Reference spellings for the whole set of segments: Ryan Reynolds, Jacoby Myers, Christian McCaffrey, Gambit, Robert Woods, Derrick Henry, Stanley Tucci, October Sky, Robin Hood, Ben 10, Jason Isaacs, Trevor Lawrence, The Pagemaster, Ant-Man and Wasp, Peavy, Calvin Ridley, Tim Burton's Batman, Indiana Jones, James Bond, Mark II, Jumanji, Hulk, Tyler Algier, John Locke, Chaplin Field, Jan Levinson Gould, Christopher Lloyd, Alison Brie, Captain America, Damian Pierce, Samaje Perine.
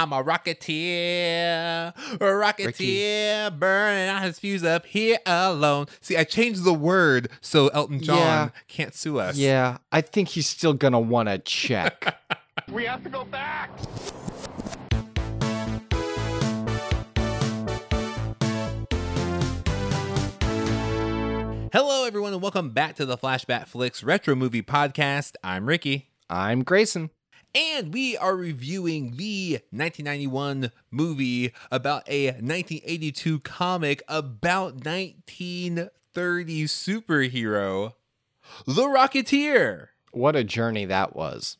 I'm a Rocketeer, Ricky. Burning out his fuse up here alone. See, I changed the word so Elton John can't sue us. Yeah, I think he's still going to want to check. We have to go back. Hello, everyone, and welcome back to the Flashback Flicks Retro Movie Podcast. I'm Ricky. I'm Grayson. And we are reviewing the 1991 movie about a 1982 comic about 1930 superhero, The Rocketeer. What a journey that was.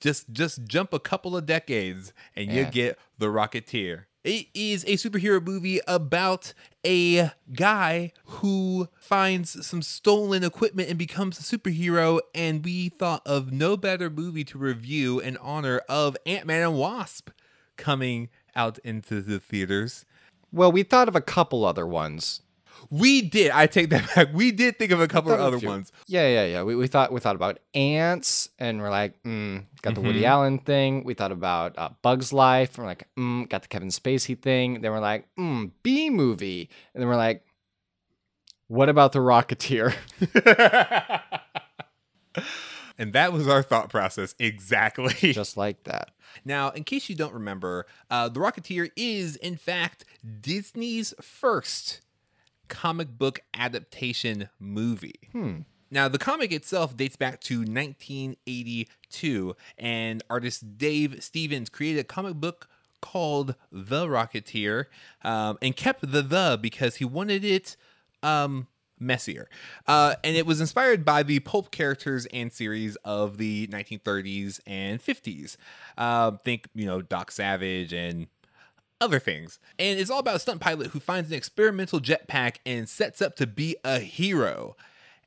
just jump a couple of decades and you get The Rocketeer. It is a superhero movie about a guy who finds some stolen equipment and becomes a superhero, and we thought of no better movie to review in honor of Ant-Man and Wasp coming out into the theaters. Well, we thought of a couple other ones. We did. I take that back. We did think of a couple of other ones. Yeah. We thought about Ants, and we're like, got the Woody Allen thing. We thought about Bug's Life, and we're like, got the Kevin Spacey thing. Then we're like, B movie, and then we're like, what about The Rocketeer? And that was our thought process exactly. Just like that. Now, in case you don't remember, The Rocketeer is in fact Disney's first comic book adaptation movie. Now, the comic itself dates back to 1982, and artist Dave Stevens created a comic book called The Rocketeer, and kept the because he wanted it messier. And it was inspired by the pulp characters and series of the 1930s and 50s. Think, Doc Savage and other things. And it's all about a stunt pilot who finds an experimental jetpack and sets up to be a hero.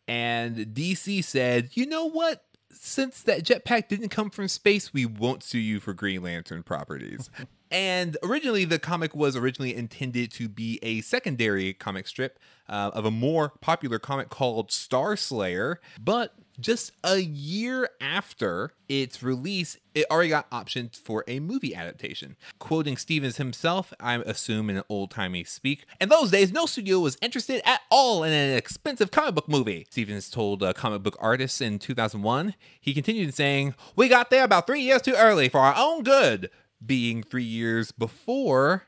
And DC said, you know what? Since that jetpack didn't come from space, we won't sue you for Green Lantern properties. And originally, the comic was intended to be a secondary comic strip of a more popular comic called Star Slayer. But just a year after its release, it already got optioned for a movie adaptation. Quoting Stevens himself, I assume in an old-timey speak, "In those days, no studio was interested at all in an expensive comic book movie," Stevens told comic book artists in 2001. He continued saying, "We got there about 3 years too early for our own good," being 3 years before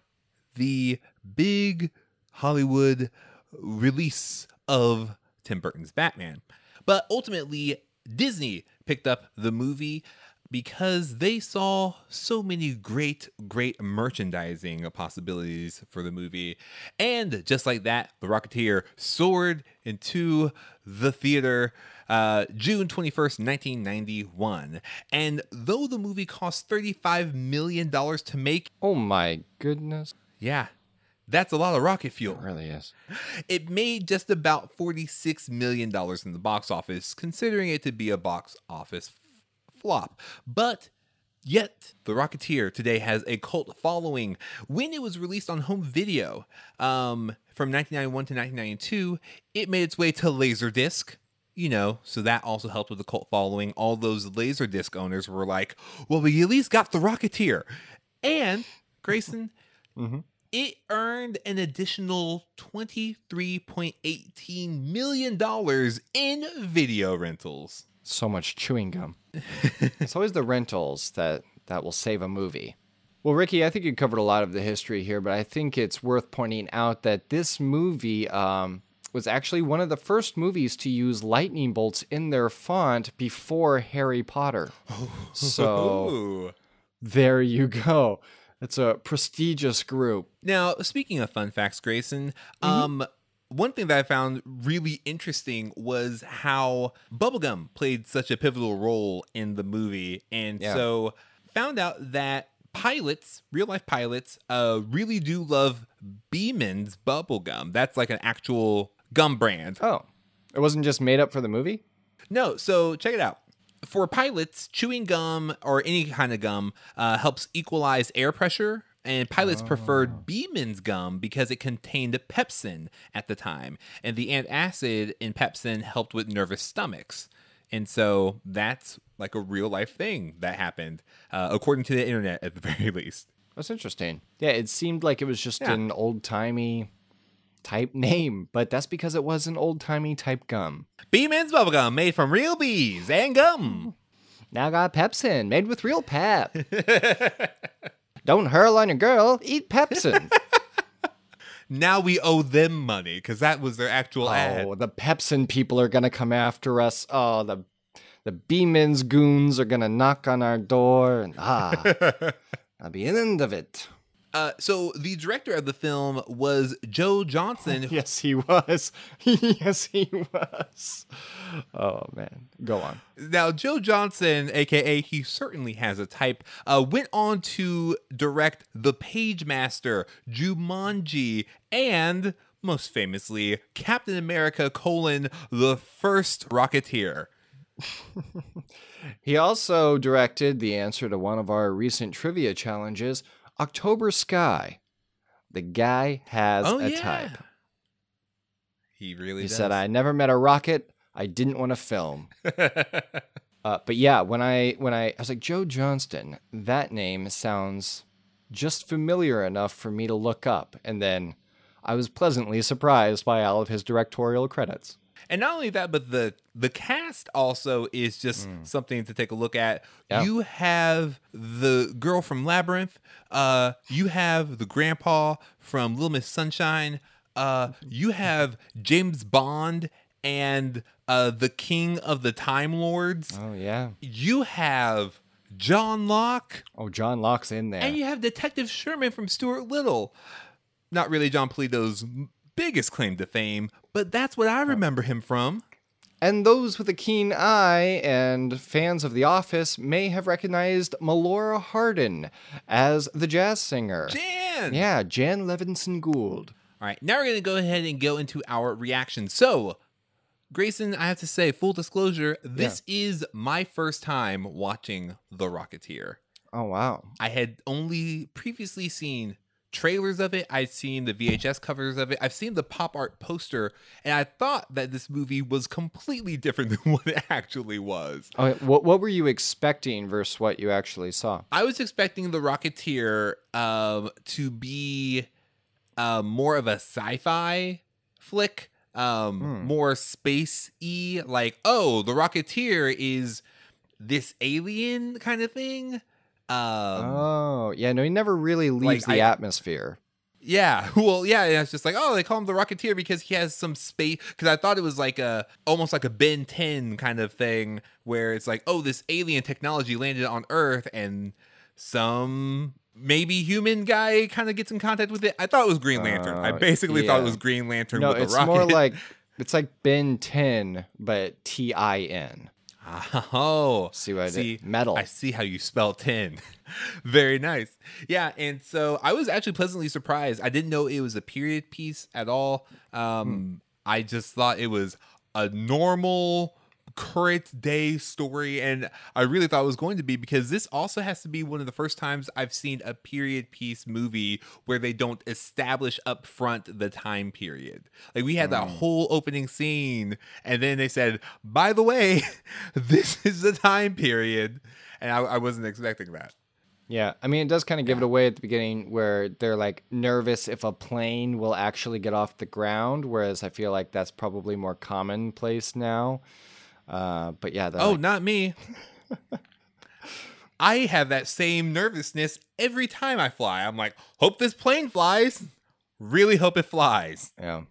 the big Hollywood release of Tim Burton's Batman. But ultimately, Disney picked up the movie because they saw so many great, great merchandising possibilities for the movie. And just like that, The Rocketeer soared into the theater June 21st, 1991. And though the movie cost $35 million to make... Oh my goodness. Yeah. That's a lot of rocket fuel. It really is. It made just about $46 million in the box office, considering it to be a box office flop. But yet, The Rocketeer today has a cult following. When it was released on home video from 1991 to 1992, it made its way to Laserdisc. So that also helped with the cult following. All those Laserdisc owners were like, well, we at least got The Rocketeer. And, Grayson... It earned an additional $23.18 million in video rentals. So much chewing gum. It's always the rentals that will save a movie. Well, Ricky, I think you covered a lot of the history here, but I think it's worth pointing out that this movie was actually one of the first movies to use lightning bolts in their font before Harry Potter. So there you go. It's a prestigious group. Now, speaking of fun facts, Grayson, one thing that I found really interesting was how bubblegum played such a pivotal role in the movie. And so found out that pilots, real-life pilots, really do love Beeman's bubblegum. That's like an actual gum brand. Oh, it wasn't just made up for the movie? No, so check it out. For pilots, chewing gum or any kind of gum helps equalize air pressure, and pilots preferred Beeman's gum because it contained pepsin at the time, and the antacid in pepsin helped with nervous stomachs. And so that's like a real life thing that happened, according to the internet at the very least. That's interesting. Yeah, it seemed like it was just an old-timey type name, but that's because it was an old-timey type gum. Beeman's bubblegum made from real bees and gum. Now got Pepsin, made with real pep. Don't hurl on your girl, eat Pepsin. Now we owe them money, because that was their actual ad. Oh, the Pepsin people are going to come after us. Oh, the Beeman's goons are going to knock on our door. And, that'll be an end of it. So the director of the film was Joe Johnston. Yes, he was. Yes, he was. Oh, man. Go on. Now, Joe Johnston, a.k.a. He Certainly Has a Type, went on to direct The Pagemaster, Jumanji, and, most famously, Captain America, the First Rocketeer. He also directed the answer to one of our recent trivia challenges, October Sky. The guy has a type. He really does. He said, I never met a rocket I didn't want to film. But yeah, when I was like, Joe Johnston, that name sounds just familiar enough for me to look up. And then I was pleasantly surprised by all of his directorial credits. And not only that, but the cast also is just something to take a look at. Yep. You have the girl from Labyrinth. You have the grandpa from Little Miss Sunshine. You have James Bond and the King of the Time Lords. Oh, yeah. You have John Locke. Oh, John Locke's in there. And you have Detective Sherman from Stuart Little. Not really John Polito's biggest claim to fame, but that's what I remember him from. And those with a keen eye and fans of The Office may have recognized Melora Hardin as the jazz singer. Jan! Yeah, Jan Levinson Gould. All right, now we're going to go ahead and go into our reaction. So, Grayson, I have to say, full disclosure, this is my first time watching The Rocketeer. Oh, wow. I had only previously seen trailers of it, I'd seen the VHS covers of it, I've seen the pop art poster, and I thought that this movie was completely different than what it actually was. Okay, what were you expecting versus what you actually saw? I was expecting The Rocketeer to be more of a sci-fi flick, more space-y, like, oh, The Rocketeer is this alien kind of thing. He never really leaves the atmosphere. Yeah, well, yeah, and it's just like, oh, they call him the Rocketeer because he has some space, because I thought it was like almost like a Ben 10 kind of thing, where it's like, oh, this alien technology landed on Earth, and some maybe human guy kind of gets in contact with it. I thought it was Green Lantern. I basically thought it was Green Lantern with a rocket. No, it's more like, it's like Ben 10, but T-I-N. Oh, see what I did? Metal. I see how you spell 10. Very nice. Yeah, and so I was actually pleasantly surprised. I didn't know it was a period piece at all. I just thought it was a normal current day story, and I really thought it was going to be, because this also has to be one of the first times I've seen a period piece movie where they don't establish up front the time period. Like, we had that whole opening scene, and then they said, by the way, this is the time period, and I wasn't expecting that. Yeah, I mean, it does kind of give it away at the beginning, where they're like nervous if a plane will actually get off the ground, whereas I feel like that's probably more commonplace now. But yeah. Oh, like, not me. I have that same nervousness every time I fly. I'm like, hope this plane flies. Really hope it flies. Yeah.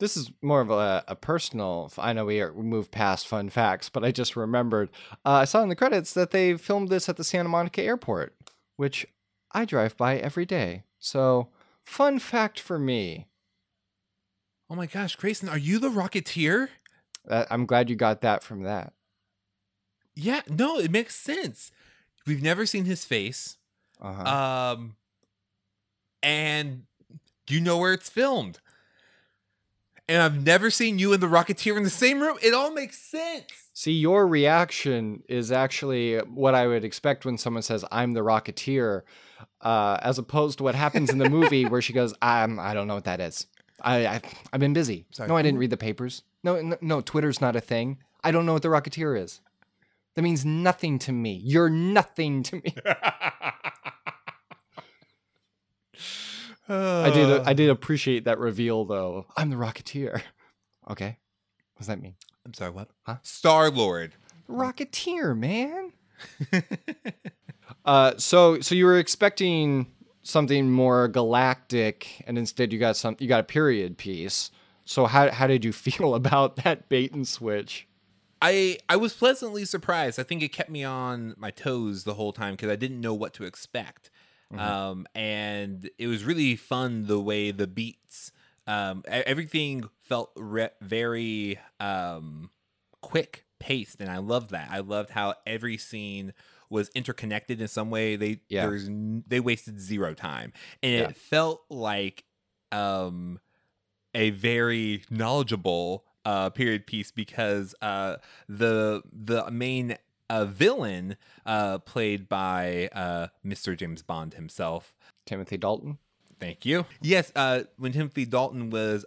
This is more of a personal. I know we moved past fun facts, but I just remembered. I saw in the credits that they filmed this at the Santa Monica Airport, which I drive by every day. So, fun fact for me. Oh my gosh, Grayson, are you the Rocketeer? I'm glad you got that from that. Yeah, no, it makes sense. We've never seen his face. And you know where it's filmed. And I've never seen you and the Rocketeer in the same room. It all makes sense. See, your reaction is actually what I would expect when someone says, I'm the Rocketeer, as opposed to what happens in the movie where she goes, I don't know what that is. I've been busy. Sorry. No, I didn't read the papers. No, Twitter's not a thing. I don't know what The Rocketeer is. That means nothing to me. You're nothing to me. I did appreciate that reveal, though. I'm the Rocketeer. Okay. What does that mean? I'm sorry, what? Huh? Star-Lord. Rocketeer, man. So you were expecting something more galactic, and instead you got a period piece. So how did you feel about that bait and switch? I was pleasantly surprised. I think it kept me on my toes the whole time because I didn't know what to expect. Mm-hmm. And it was really fun the way the beats, everything felt very quick paced, and I loved that. I loved how every scene was interconnected in some way. They wasted zero time, and it felt like a very knowledgeable period piece because the main villain played by Mr. James Bond himself, Timothy Dalton. Thank you. Yes, when Timothy Dalton was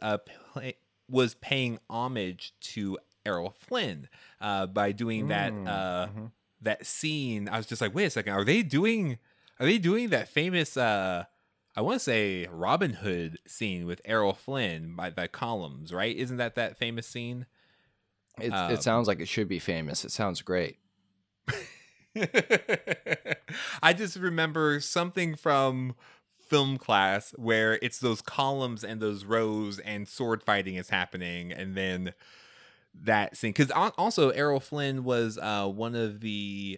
paying homage to Errol Flynn by doing that that scene, I was just like, wait a second, are they doing that famous I want to say Robin Hood scene with Errol Flynn by the columns, right? Isn't that famous scene? It sounds like it should be famous. It sounds great. I just remember something from film class where it's those columns and those rows and sword fighting is happening. And then that scene, because also Errol Flynn was one of the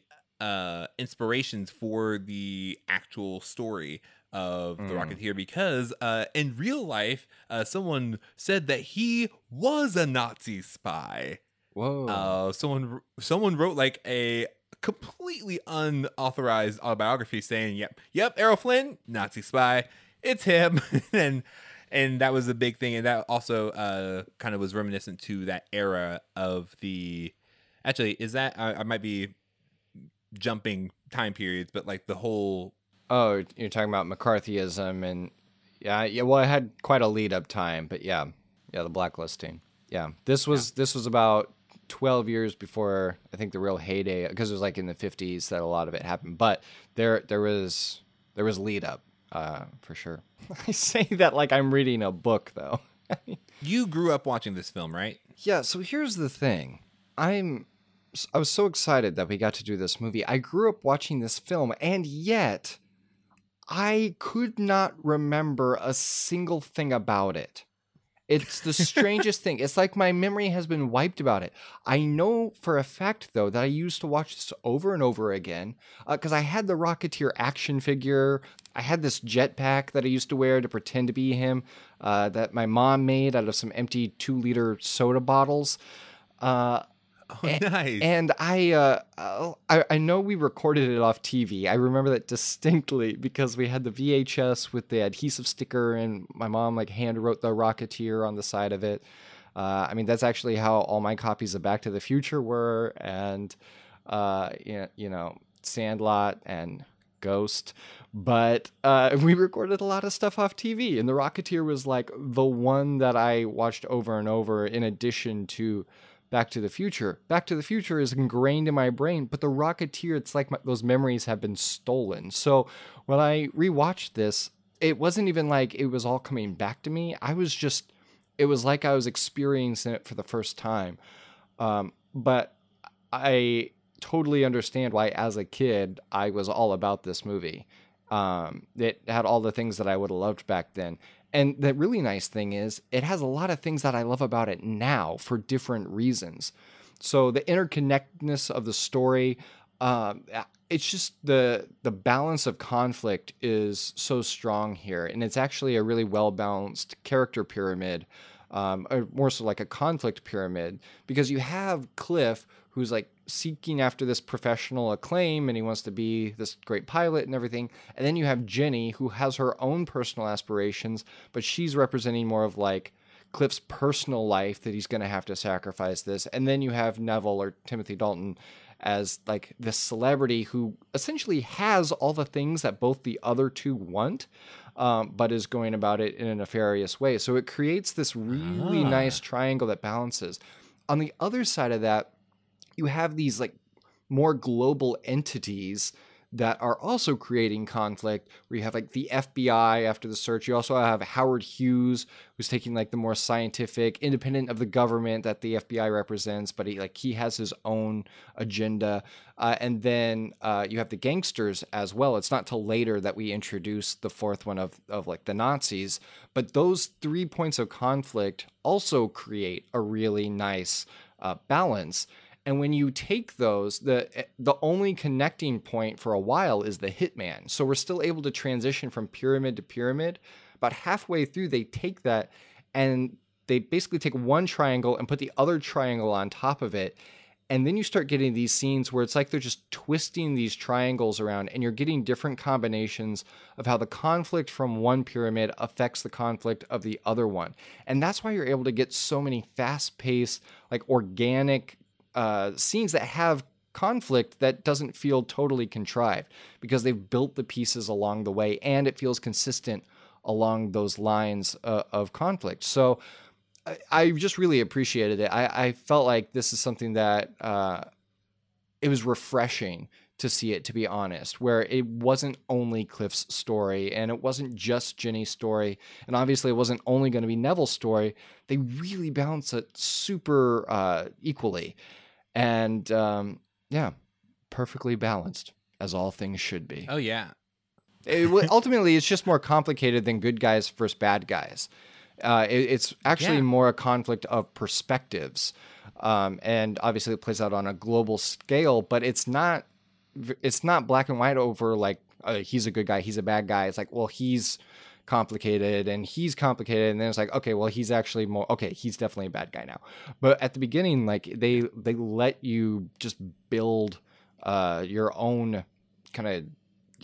inspirations for the actual story of The Rocketeer, because in real life, someone said that he was a Nazi spy. Whoa. Someone wrote like a completely unauthorized autobiography saying, yep, Errol Flynn, Nazi spy, it's him. and that was a big thing. And that also kind of was reminiscent to that era of the, actually, is that, I might be jumping time periods, but like the whole, oh, you're talking about McCarthyism and yeah. Well, I had quite a lead up time, but yeah, the blacklisting. Yeah, this was about 12 years before I think the real heyday, because it was like in the 50s that a lot of it happened. But there was lead up for sure. I say that like I'm reading a book though. You grew up watching this film, right? Yeah. So here's the thing. I was so excited that we got to do this movie. I grew up watching this film, and yet I could not remember a single thing about it. It's the strangest thing. It's like my memory has been wiped about it. I know for a fact, though, that I used to watch this over and over again because I had the Rocketeer action figure. I had this jetpack that I used to wear to pretend to be him that my mom made out of some empty 2-liter soda bottles. Oh, nice. And I know we recorded it off TV. I remember that distinctly because we had the VHS with the adhesive sticker, and my mom like hand wrote The Rocketeer on the side of it. I mean, that's actually how all my copies of Back to the Future were, and Sandlot and Ghost. But we recorded a lot of stuff off TV, and The Rocketeer was like the one that I watched over and over, in addition to Back to the Future. Back to the Future is ingrained in my brain, but The Rocketeer, it's like those memories have been stolen. So when I rewatched this, it wasn't even like it was all coming back to me. It was like I was experiencing it for the first time. But I totally understand why, as a kid, I was all about this movie. It had all the things that I would have loved back then. And the really nice thing is it has a lot of things that I love about it now for different reasons. So the interconnectedness of the story, it's just the balance of conflict is so strong here. And it's actually a really well-balanced character pyramid, or more so like a conflict pyramid, because you have Cliff, who's like seeking after this professional acclaim, and he wants to be this great pilot and everything. And then you have Jenny, who has her own personal aspirations, but she's representing more of like Cliff's personal life, that he's going to have to sacrifice this. And then you have Neville, or Timothy Dalton, as like this celebrity who essentially has all the things that both the other two want, but is going about it in a nefarious way. So it creates this really nice triangle that balances. On the other side of that, you have these like more global entities that are also creating conflict, where you have like the FBI after the search. You also have Howard Hughes, who's taking like the more scientific, independent of the government that the FBI represents, but he has his own agenda. And then you have the gangsters as well. It's not till later that we introduce the fourth one of like the Nazis, but those 3 points of conflict also create a really nice balance. And when you take those, the only connecting point for a while is the hitman. So we're still able to transition from pyramid to pyramid. About halfway through, they take that and they basically take one triangle and put the other triangle on top of it. And then you start getting these scenes where it's like they're just twisting these triangles around, and you're getting different combinations of how the conflict from one pyramid affects the conflict of the other one. And that's why you're able to get so many fast-paced, like organic scenes that have conflict that doesn't feel totally contrived, because they've built the pieces along the way and it feels consistent along those lines of conflict. So I just really appreciated it. I felt like this is something that it was refreshing to see it, to be honest, where it wasn't only Cliff's story and it wasn't just Ginny's story. And obviously it wasn't only going to be Neville's story. They really balance it super equally. And, yeah, perfectly balanced, as all things should be. Oh, yeah. Ultimately, it's just more complicated than good guys versus bad guys. It's actually more a conflict of perspectives. And obviously it plays out on a global scale, but it's not black and white over like, he's a good guy, he's a bad guy. It's like, well, he's complicated and he's complicated. And then it's like, okay, well, he's actually more, okay, he's definitely a bad guy now. But at the beginning, like they let you just build, your own kind of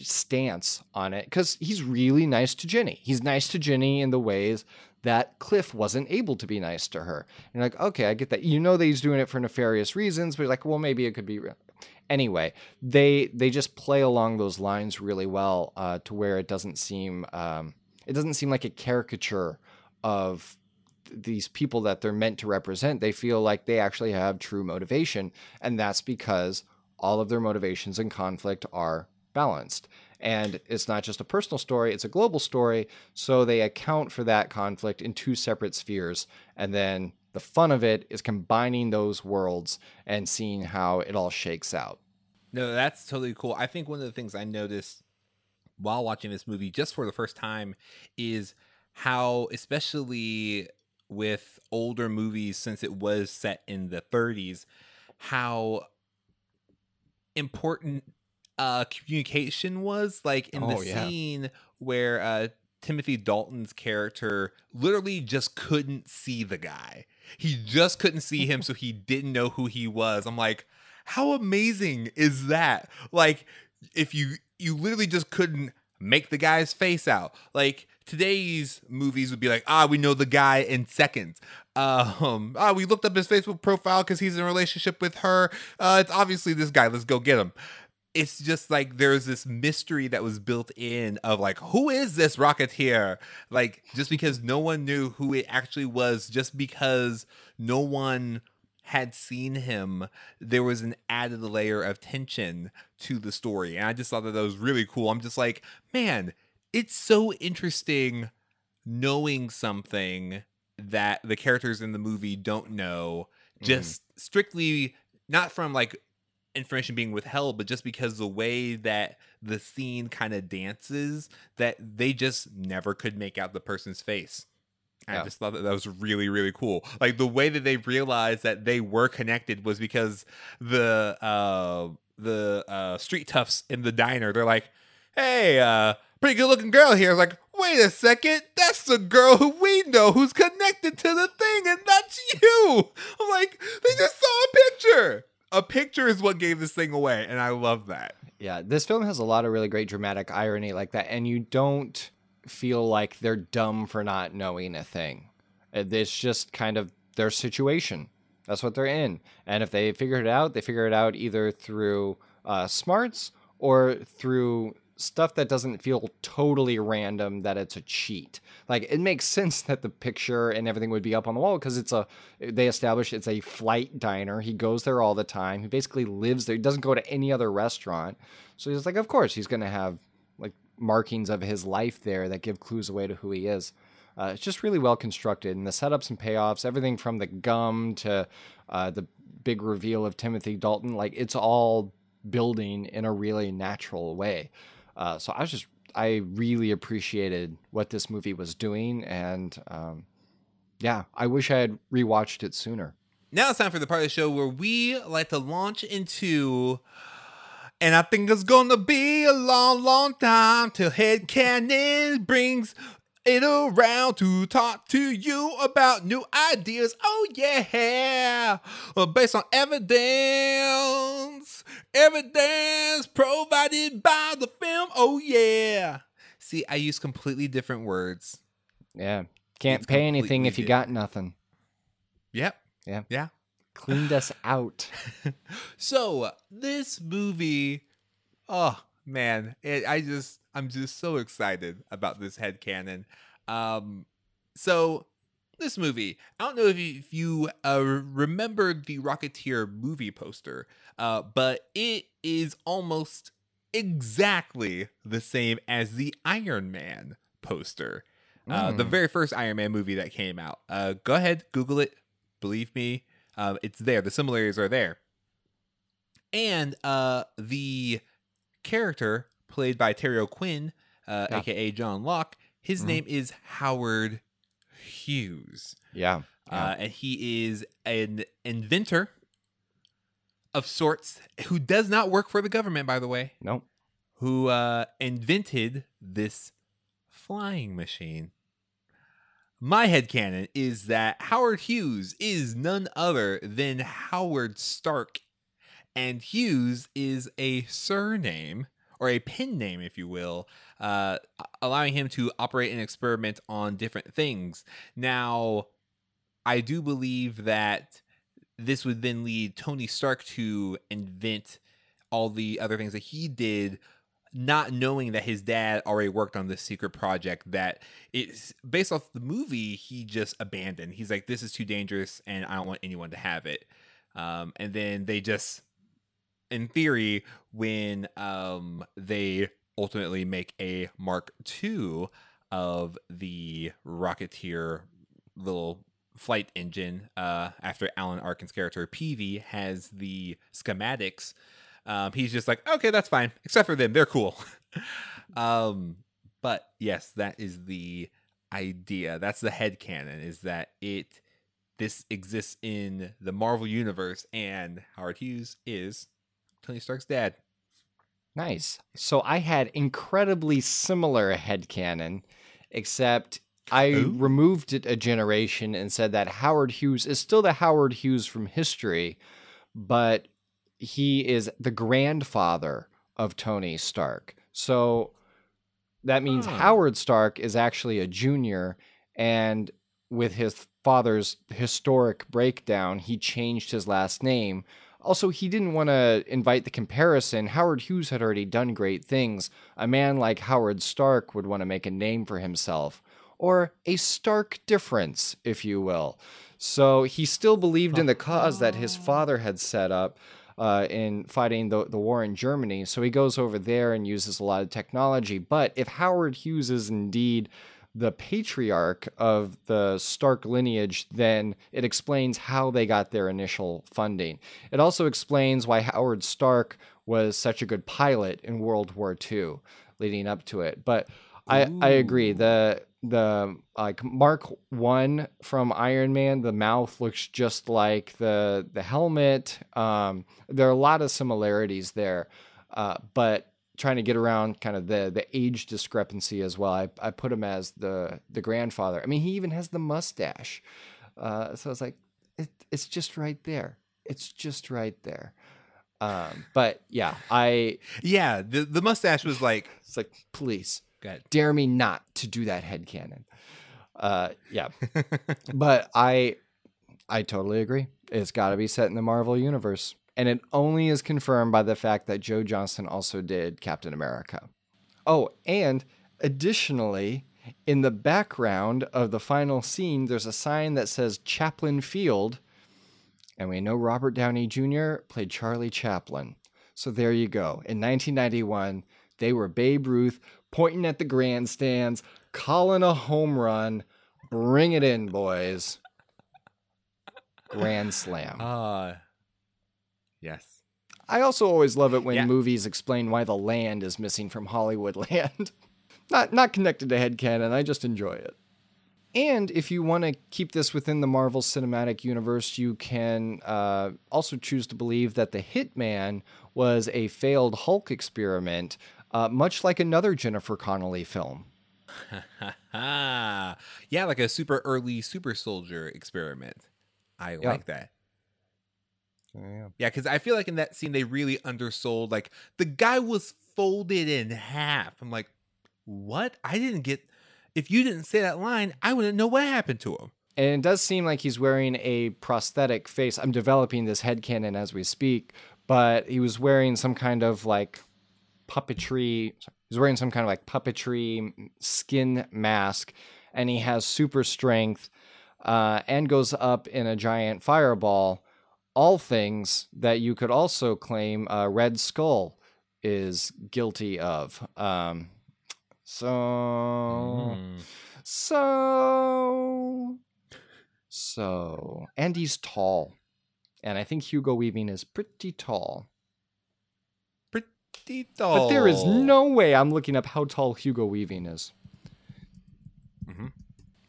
stance on it. 'Cause he's really nice to Ginny. He's nice to Ginny in the ways that Cliff wasn't able to be nice to her. And you're like, okay, I get that. You know, that he's doing it for nefarious reasons, but you're like, well, maybe it could be real. Anyway, they just play along those lines really well, to where it doesn't seem like a caricature of these people that they're meant to represent. They feel like they actually have true motivation, and that's because all of their motivations and conflict are balanced. And it's not just a personal story, it's a global story. So they account for that conflict in two separate spheres, and then the fun of it is combining those worlds and seeing how it all shakes out. No, that's totally cool. I think one of the things I noticed while watching this movie just for the first time is how, especially with older movies, since it was set in the 30s, how important communication was. Like in scene where Timothy Dalton's character literally just couldn't see the guy. He just couldn't see him, so he didn't know who he was. I'm like, how amazing is that? Like, if you literally just couldn't make the guy's face out. Like, today's movies would be like, we know the guy in seconds. We looked up his Facebook profile because he's in a relationship with her. It's obviously this guy. Let's go get him. It's just like there's this mystery that was built in of like, who is this Rocketeer? Like, just because no one knew who it actually was, just because no one had seen him, there was an added layer of tension to the story. And I just thought that was really cool. I'm just like, man, it's so interesting knowing something that the characters in the movie don't know, just strictly not from like information being withheld, but just because the way that the scene kind of dances, that they just never could make out the person's face. I just thought that was really, really cool. Like the way that they realized that they were connected was because the street toughs in the diner, they're like, hey, pretty good looking girl here. I was like, wait a second, that's the girl who we know who's connected to the thing, and that's you. I'm like, they just saw a picture. A picture is what gave this thing away, and I love that. Yeah, this film has a lot of really great dramatic irony like that, and you don't feel like they're dumb for not knowing a thing. It's just kind of their situation. That's what they're in. And if they figure it out, they figure it out either through smarts or through stuff that doesn't feel totally random that it's a cheat. Like, it makes sense that the picture and everything would be up on the wall because it's a, they establish it's a flight diner. He goes there all the time. He basically lives there. He doesn't go to any other restaurant. So he's like, of course, he's going to have like markings of his life there that give clues away to who he is. It's just really well constructed, and the setups and payoffs, everything from the gum to the big reveal of Timothy Dalton, like it's all building in a really natural way. So I really appreciated what this movie was doing, and yeah, I wish I had rewatched it sooner. Now it's time for the part of the show where we like to launch into, and I think it's gonna be a long, long time till Headcanon brings it around to talk to you about new ideas. Oh yeah, well, based on evidence provided by the film. Oh yeah. See, I use completely different words. Yeah, can't it's pay anything if you got nothing. Yep. Yeah. Yeah. Cleaned us out. So this movie, oh man, I'm just so excited about this headcanon. So this movie, I don't know if you remembered the Rocketeer movie poster, but it is almost exactly the same as the Iron Man poster. The very first Iron Man movie that came out. Go ahead, Google it. Believe me, it's there. The similarities are there. And the character played by Terry O'Quinn, yeah, aka John Locke, his name is Howard Hughes. Yeah, yeah. And he is an inventor of sorts who does not work for the government, by the way. Nope. Who invented this flying machine. My headcanon is that Howard Hughes is none other than Howard Stark, and Hughes is a surname, or a pen name, if you will, allowing him to operate and experiment on different things. Now, I do believe that this would then lead Tony Stark to invent all the other things that he did, not knowing that his dad already worked on this secret project that it's based off the movie he just abandoned. He's like, this is too dangerous, and I don't want anyone to have it. And then they just... in theory, when they ultimately make a Mark II of the Rocketeer little flight engine, after Alan Arkin's character Peavy has the schematics, he's just like, okay, that's fine, except for them, they're cool. But yes, that is the idea. That's the headcanon, is that this exists in the Marvel universe, and Howard Hughes is Tony Stark's dad. Nice. So I had incredibly similar headcanon, except I removed it a generation and said that Howard Hughes is still the Howard Hughes from history, but he is the grandfather of Tony Stark. So that means Howard Stark is actually a junior, and with his father's historic breakdown, he changed his last name. Also, he didn't want to invite the comparison. Howard Hughes had already done great things. A man like Howard Stark would want to make a name for himself, or a stark difference, if you will. So he still believed in the cause that his father had set up in fighting the war in Germany. So he goes over there and uses a lot of technology. But if Howard Hughes is indeed the patriarch of the Stark lineage, then it explains how they got their initial funding. It also explains why Howard Stark was such a good pilot in World War II leading up to it. But I agree. The like Mark I from Iron Man, the mouth looks just like the helmet. There are a lot of similarities there, but trying to get around kind of the age discrepancy as well, I put him as the grandfather. I mean, he even has the mustache. So it's like, it's just right there. It's just right there. But yeah, the mustache was like, it's like, please, go ahead, dare me not to do that headcanon. Yeah, but I totally agree. It's got to be set in the Marvel universe. And it only is confirmed by the fact that Joe Johnston also did Captain America. Oh, and additionally, in the background of the final scene, there's a sign that says Chaplin Field. And we know Robert Downey Jr. played Charlie Chaplin. So there you go. In 1991, they were Babe Ruth pointing at the grandstands, calling a home run. Bring it in, boys. Grand slam. Yes. I also always love it when movies explain why the land is missing from Hollywood land. Not connected to headcanon. I just enjoy it. And if you want to keep this within the Marvel Cinematic Universe, you can also choose to believe that the Hitman was a failed Hulk experiment, much like another Jennifer Connelly film. Yeah, like a super early super soldier experiment. I like that. Yeah, because I feel like in that scene, they really undersold, like, the guy was folded in half. I'm like, what? I didn't get... If you didn't say that line, I wouldn't know what happened to him. And it does seem like he's wearing a prosthetic face. I'm developing this headcanon as we speak, but he was wearing some kind of, like, puppetry... He's wearing some kind of, like, puppetry skin mask, and he has super strength and goes up in a giant fireball. All things that you could also claim Red Skull is guilty of. And he's tall. And I think Hugo Weaving is pretty tall. Pretty tall. But there is no way I'm looking up how tall Hugo Weaving is.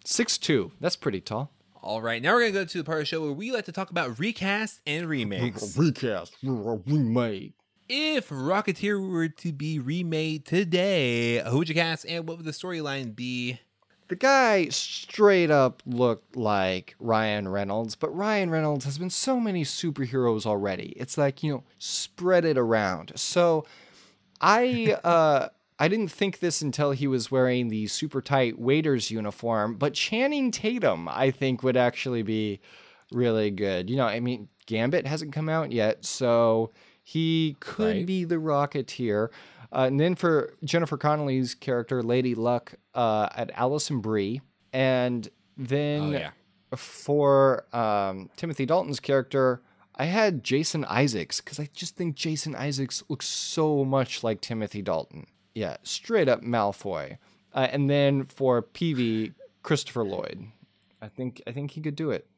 6'2". That's pretty tall. All right, now we're going to go to the part of the show where we like to talk about recasts and remakes. Recast, remake. If Rocketeer were to be remade today, who would you cast and what would the storyline be? The guy straight up looked like Ryan Reynolds, but Ryan Reynolds has been so many superheroes already. It's like, you know, spread it around. So I didn't think this until he was wearing the super tight waiter's uniform, but Channing Tatum, I think, would actually be really good. You know, I mean, Gambit hasn't come out yet, so he could be the Rocketeer. And then for Jennifer Connelly's character, Lady Luck, at Alison Brie. And then for Timothy Dalton's character, I had Jason Isaacs, because I just think Jason Isaacs looks so much like Timothy Dalton. Yeah, straight up Malfoy. And then for Peavy, Christopher Lloyd. I think he could do it.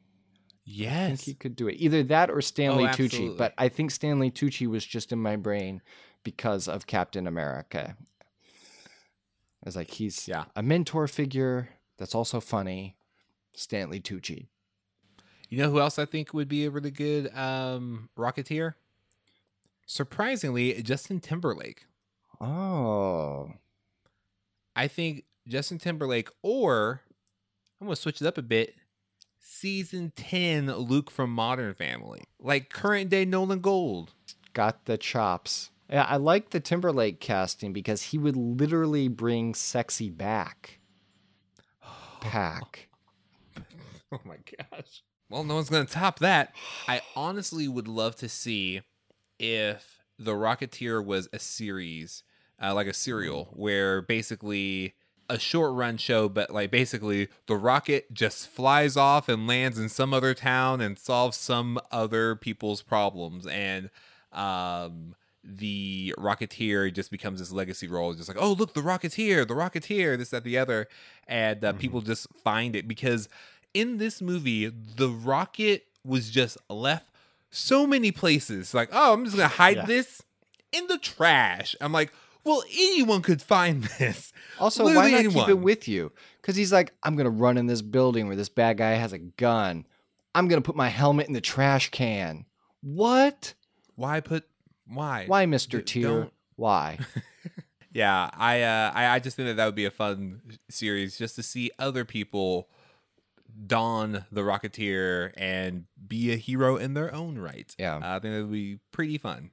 Yes. I think he could do it. Either that or Stanley Tucci. But I think Stanley Tucci was just in my brain because of Captain America. I was like, he's a mentor figure that's also funny. Stanley Tucci. You know who else I think would be a really good Rocketeer? Surprisingly, Justin Timberlake. Oh, I think Justin Timberlake, or I'm going to switch it up a bit. Season 10, Luke from Modern Family, like current day Nolan Gold. Got the chops. Yeah, I like the Timberlake casting because he would literally bring sexy back. Oh my gosh. Well, no one's going to top that. I honestly would love to see if The Rocketeer was a series. Like a serial where basically a short run show, but like basically the rocket just flies off and lands in some other town and solves some other people's problems. And the Rocketeer just becomes this legacy role. It's just like, oh, look, the Rocketeer, this, that, the other. And people just find it because in this movie, the rocket was just left so many places. Like, oh, I'm just going to hide this in the trash. I'm like, well, anyone could find this. Also, literally why not anyone. Keep it with you? Because he's like, I'm going to run in this building where this bad guy has a gun. I'm going to put my helmet in the trash can. What? Why? Why, Mr. Tear? Why? Yeah, I just think that would be a fun series just to see other people don the Rocketeer and be a hero in their own right. Yeah, I think that would be pretty fun.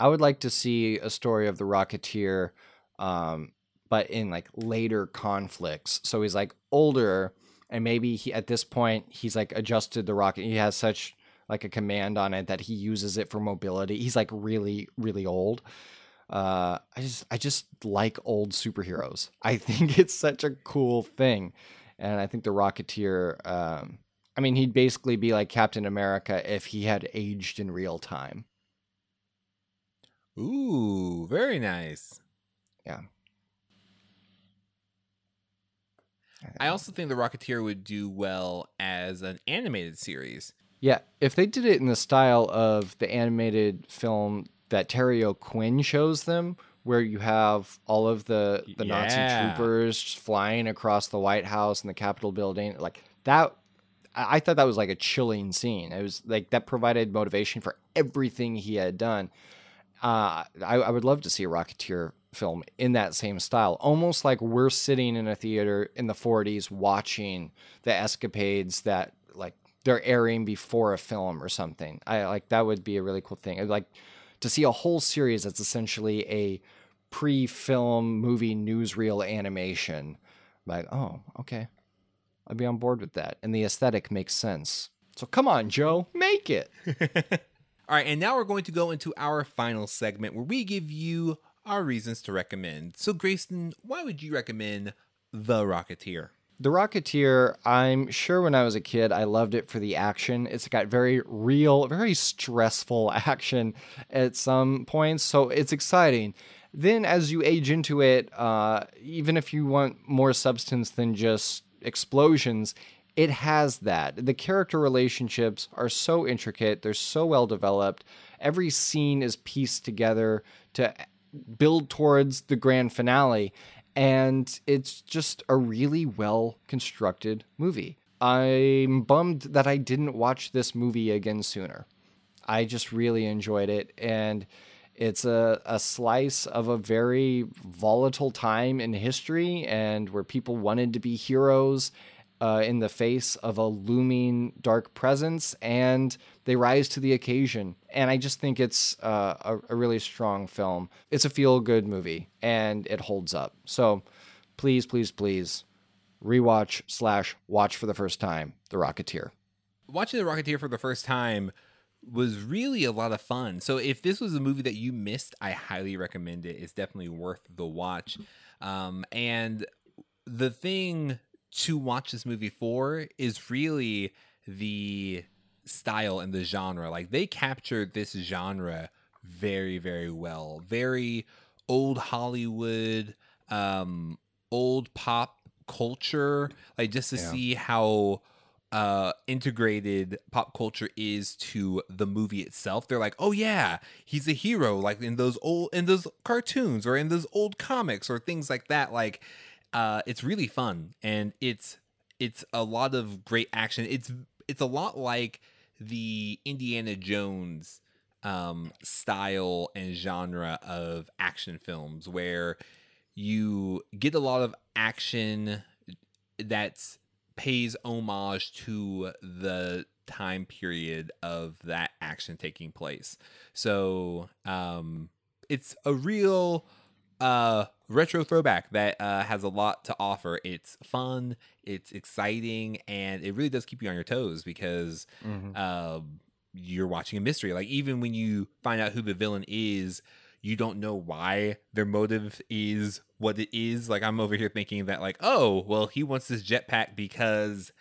I would like to see a story of the Rocketeer, but in like later conflicts. So he's like older, and maybe he, at this point he's like adjusted the rocket. He has such like a command on it that he uses it for mobility. He's like really, really old. I just like old superheroes. I think it's such a cool thing. And I think the Rocketeer, I mean, he'd basically be like Captain America if he had aged in real time. Ooh, very nice. Yeah. I also think the Rocketeer would do well as an animated series. Yeah, if they did it in the style of the animated film that Terry O'Quinn shows them, where you have all of the Nazi troopers flying across the White House and the Capitol building, like that. I thought that was like a chilling scene. It was like that provided motivation for everything he had done. I would love to see a Rocketeer film in that same style, almost like we're sitting in a theater in the 40s watching the escapades that like they're airing before a film or something. I like that would be a really cool thing. I'd like to see a whole series that's essentially a pre-film movie newsreel animation. Like, oh, okay. I'd be on board with that. And the aesthetic makes sense. So come on, Joe, make it. All right. And now we're going to go into our final segment where we give you our reasons to recommend. So Grayson, why would you recommend The Rocketeer? The Rocketeer, I'm sure when I was a kid, I loved it for the action. It's got very real, very stressful action at some points. So it's exciting. Then as you age into it, even if you want more substance than just explosions, it has that. The character relationships are so intricate. They're so well developed. Every scene is pieced together to build towards the grand finale. And it's just a really well-constructed movie. I'm bummed that I didn't watch this movie again sooner. I just really enjoyed it. And it's a slice of a very volatile time in history and where people wanted to be heroes in the face of a looming dark presence. And they rise to the occasion. And I just think it's a really strong film. It's a feel-good movie, and it holds up. So please, please, please rewatch/watch for the first time The Rocketeer. Watching The Rocketeer for the first time was really a lot of fun. So if this was a movie that you missed, I highly recommend it. It's definitely worth the watch. And the thing to watch this movie for is really the style and the genre. Like, they captured this genre very, very well. Very old Hollywood, old pop culture. Like, just to see how integrated pop culture is to the movie itself. They're like, oh yeah, he's a hero, like in those cartoons or in those old comics or things like that. Like, it's really fun, and it's a lot of great action. It's a lot like the Indiana Jones style and genre of action films, where you get a lot of action that's pays homage to the time period of that action taking place. So it's a real retro throwback that has a lot to offer. It's fun, it's exciting, and it really does keep you on your toes because you're watching a mystery. Like, even when you find out who the villain is, you don't know why their motive is what it is. Like, I'm over here thinking that, like, oh, well, he wants this jetpack because,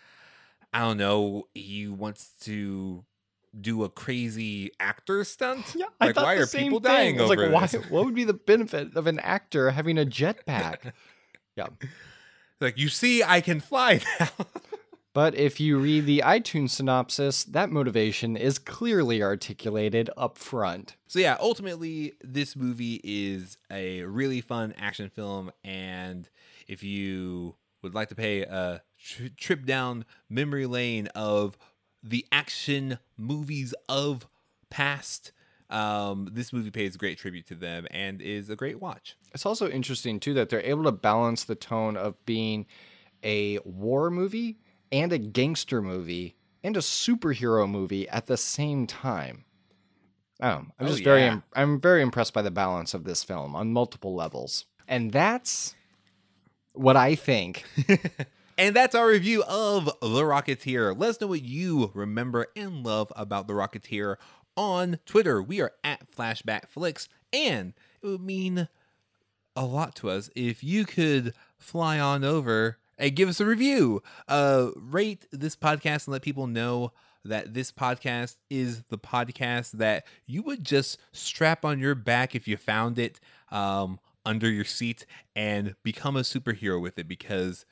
I don't know, he wants to do a crazy actor stunt. Yeah, like, why are people dying over it? Like, what would be the benefit of an actor having a jetpack? Yeah. Like, you see, I can fly now. But if you read the iTunes synopsis, that motivation is clearly articulated up front. So yeah, ultimately, this movie is a really fun action film. And if you would like to pay a trip down memory lane of the action movies of past, this movie pays great tribute to them and is a great watch. It's also interesting, too, that they're able to balance the tone of being a war movie and a gangster movie and a superhero movie at the same time. I'm very impressed by the balance of this film on multiple levels. And that's what I think. And that's our review of The Rocketeer. Let us know what you remember and love about The Rocketeer on Twitter. We are @FlashbackFlicks. And It would mean a lot to us if you could fly on over and give us a review. Rate this podcast and let people know that this podcast is the podcast that you would just strap on your back if you found it under your seat and become a superhero with it, because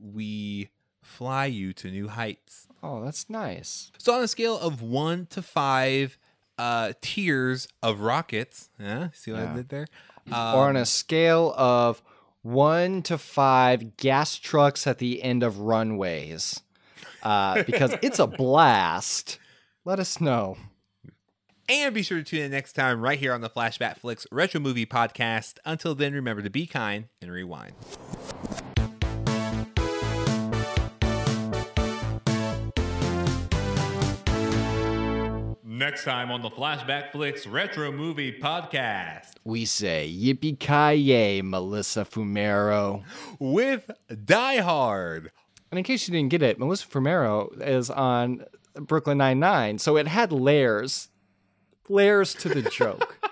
we fly you to new heights. Oh, that's nice. So on a scale of 1 to 5 tiers of rockets, see what I did there? Or on a scale of 1 to 5 gas trucks at the end of runways. Because it's a blast. Let us know. And be sure to tune in next time right here on the Flashback Flicks Retro Movie Podcast. Until then, remember to be kind and rewind. Next time on the Flashback Flicks Retro Movie Podcast, we say yippee-ki-yay, Melissa Fumero. With Die Hard. And in case you didn't get it, Melissa Fumero is on Brooklyn Nine-Nine, so it had layers to the joke.